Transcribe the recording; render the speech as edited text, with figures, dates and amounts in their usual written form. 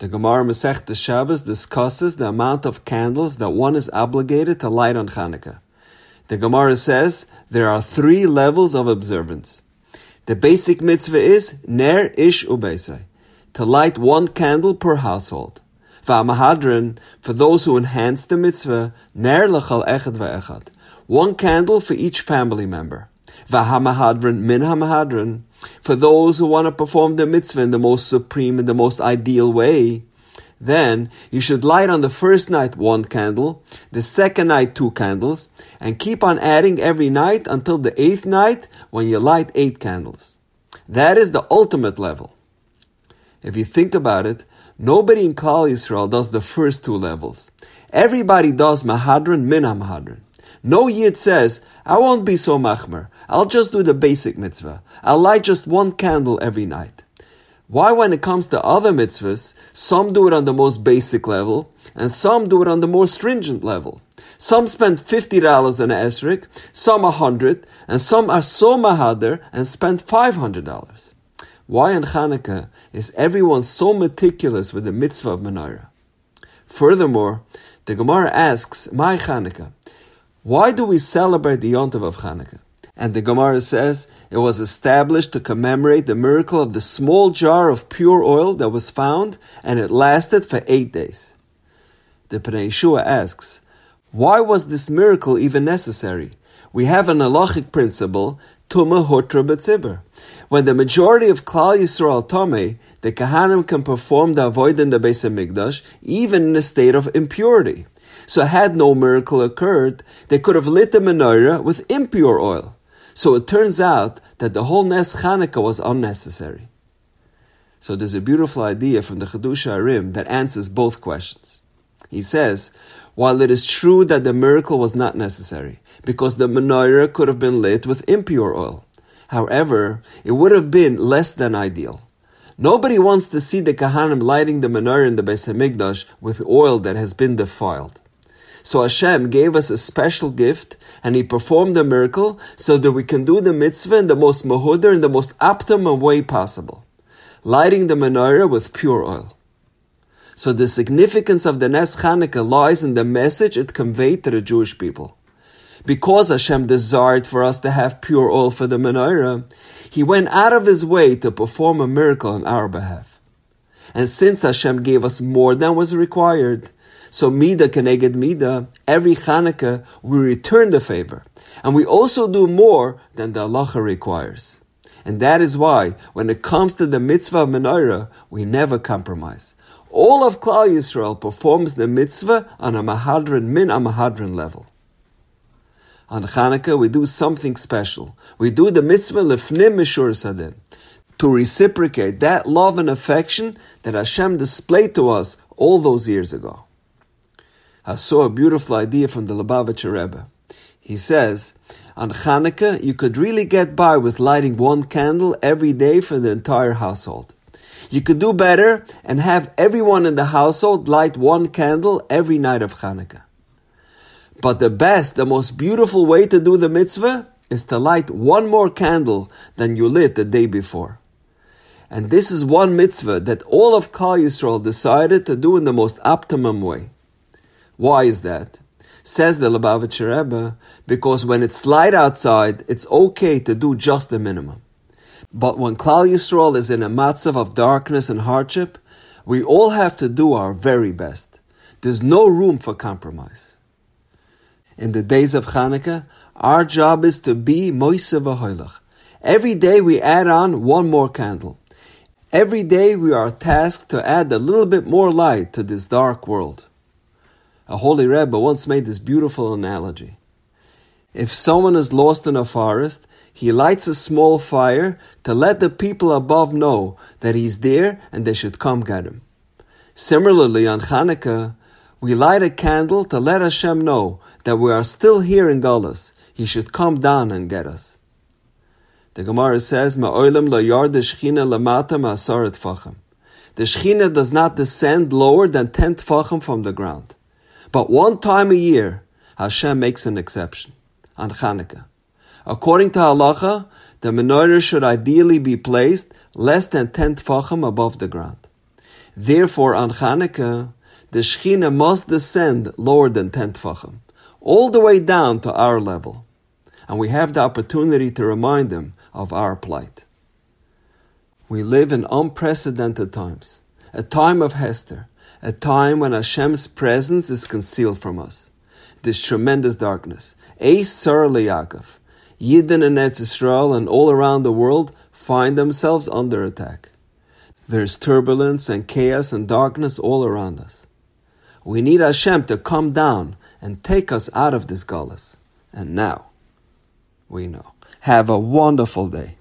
The Gemara Masech the Shabbos discusses the amount of candles that one is obligated to light on Hanukkah. The Gemara says there are three levels of observance. The basic mitzvah is ner ish ubeisai, to light one candle per household. Mehadrin, for those who enhance the mitzvah, ner lechal echad va'echad, one candle for each family member. V'hamahadrin min hamahadrin, for those who want to perform the mitzvah in the most supreme and the most ideal way, then you should light on the first night one candle, the second night two candles, and keep on adding every night until the eighth night when you light 8 candles. That is the ultimate level. If you think about it, nobody in Klal Yisrael does the first 2 levels. Everybody does Mehadrin min HaMehadrin. No Yid says, I won't be so machmer. I'll just do the basic mitzvah. I'll light just one candle every night. Why, when it comes to other mitzvahs, some do it on the most basic level, and some do it on the more stringent level? Some spend $50 on an esrog, some $100, and some are so mahader and spend $500. Why on Hanukkah is everyone so meticulous with the mitzvah of Menorah? Furthermore, the Gemara asks, "My Hanukkah? Why do we celebrate the Yom Tov of Hanukkah?" And the Gemara says it was established to commemorate the miracle of the small jar of pure oil that was found, and it lasted for 8 days. The Pnei Yeshua asks, why was this miracle even necessary? We have an alachic principle, Tuma Hotra Betzibber. When the majority of Klal Yisrael Tomei, the Kahanim can perform the avodah in the Beis Hamikdash, even in a state of impurity. So had no miracle occurred, they could have lit the menorah with impure oil. So it turns out that the whole Nes Chanuka was unnecessary. So there's a beautiful idea from the Chedush Arim that answers both questions. He says, while it is true that the miracle was not necessary, because the menorah could have been lit with impure oil, however, it would have been less than ideal. Nobody wants to see the Kahanim lighting the menorah in the Beis Hamikdash with oil that has been defiled. So Hashem gave us a special gift, and He performed the miracle so that we can do the mitzvah in the most mahuder, in the most optimum way possible, lighting the menorah with pure oil. So the significance of the Nes Chanuka lies in the message it conveyed to the Jewish people. Because Hashem desired for us to have pure oil for the menorah, He went out of His way to perform a miracle on our behalf. And since Hashem gave us more than was required, so Mida Keneged Mida, every Hanukkah, we return the favor. And we also do more than the halacha requires. And that is why, when it comes to the mitzvah of Menorah, we never compromise. All of Klal Yisrael performs the mitzvah on a Mehadrin min HaMehadrin level. On Hanukkah, we do something special. We do the mitzvah lefnim mishur sadeh, to reciprocate that love and affection that Hashem displayed to us all those years ago. I saw a beautiful idea from the Lubavitcher Rebbe. He says, on Hanukkah, you could really get by with lighting one candle every day for the entire household. You could do better and have everyone in the household light one candle every night of Hanukkah. But the best, the most beautiful way to do the mitzvah is to light one more candle than you lit the day before. And this is one mitzvah that all of Klal Yisrael decided to do in the most optimum way. Why is that? Says the Lubavitcher Rebbe, because when it's light outside, it's okay to do just the minimum. But when Klal Yisrael is in a matzav of darkness and hardship, we all have to do our very best. There's no room for compromise. In the days of Hanukkah, our job is to be Moiseh Vahoylach. Every day we add on one more candle. Every day we are tasked to add a little bit more light to this dark world. A holy Rebbe once made this beautiful analogy. If someone is lost in a forest, he lights a small fire to let the people above know that he's there and they should come get him. Similarly, on Hanukkah, we light a candle to let Hashem know that we are still here in Galus. He should come down and get us. The Gemara says, Ma'oilam lo yarda shchina lamata mi'asarah tfachim. The Shechina does not descend lower than 10 tfachim from the ground. But one time a year, Hashem makes an exception, on Hanukkah. According to halacha, the menorah should ideally be placed less than 10 tfachim above the ground. Therefore, on Hanukkah, the Shechina must descend lower than 10 tfachim, all the way down to our level. And we have the opportunity to remind them of our plight. We live in unprecedented times, a time of Hester, a time when Hashem's presence is concealed from us. This tremendous darkness, Eis Zerli Yaakov, Yidden and Eretz Yisrael and all around the world find themselves under attack. There's turbulence and chaos and darkness all around us. We need Hashem to come down and take us out of this Galus. And now, we know. Have a wonderful day.